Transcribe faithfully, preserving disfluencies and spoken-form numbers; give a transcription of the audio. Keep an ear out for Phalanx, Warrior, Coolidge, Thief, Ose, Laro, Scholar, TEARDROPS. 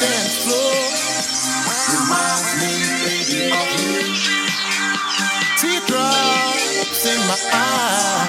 dance floor reminds me, baby, of you. Teardrops in my eyes.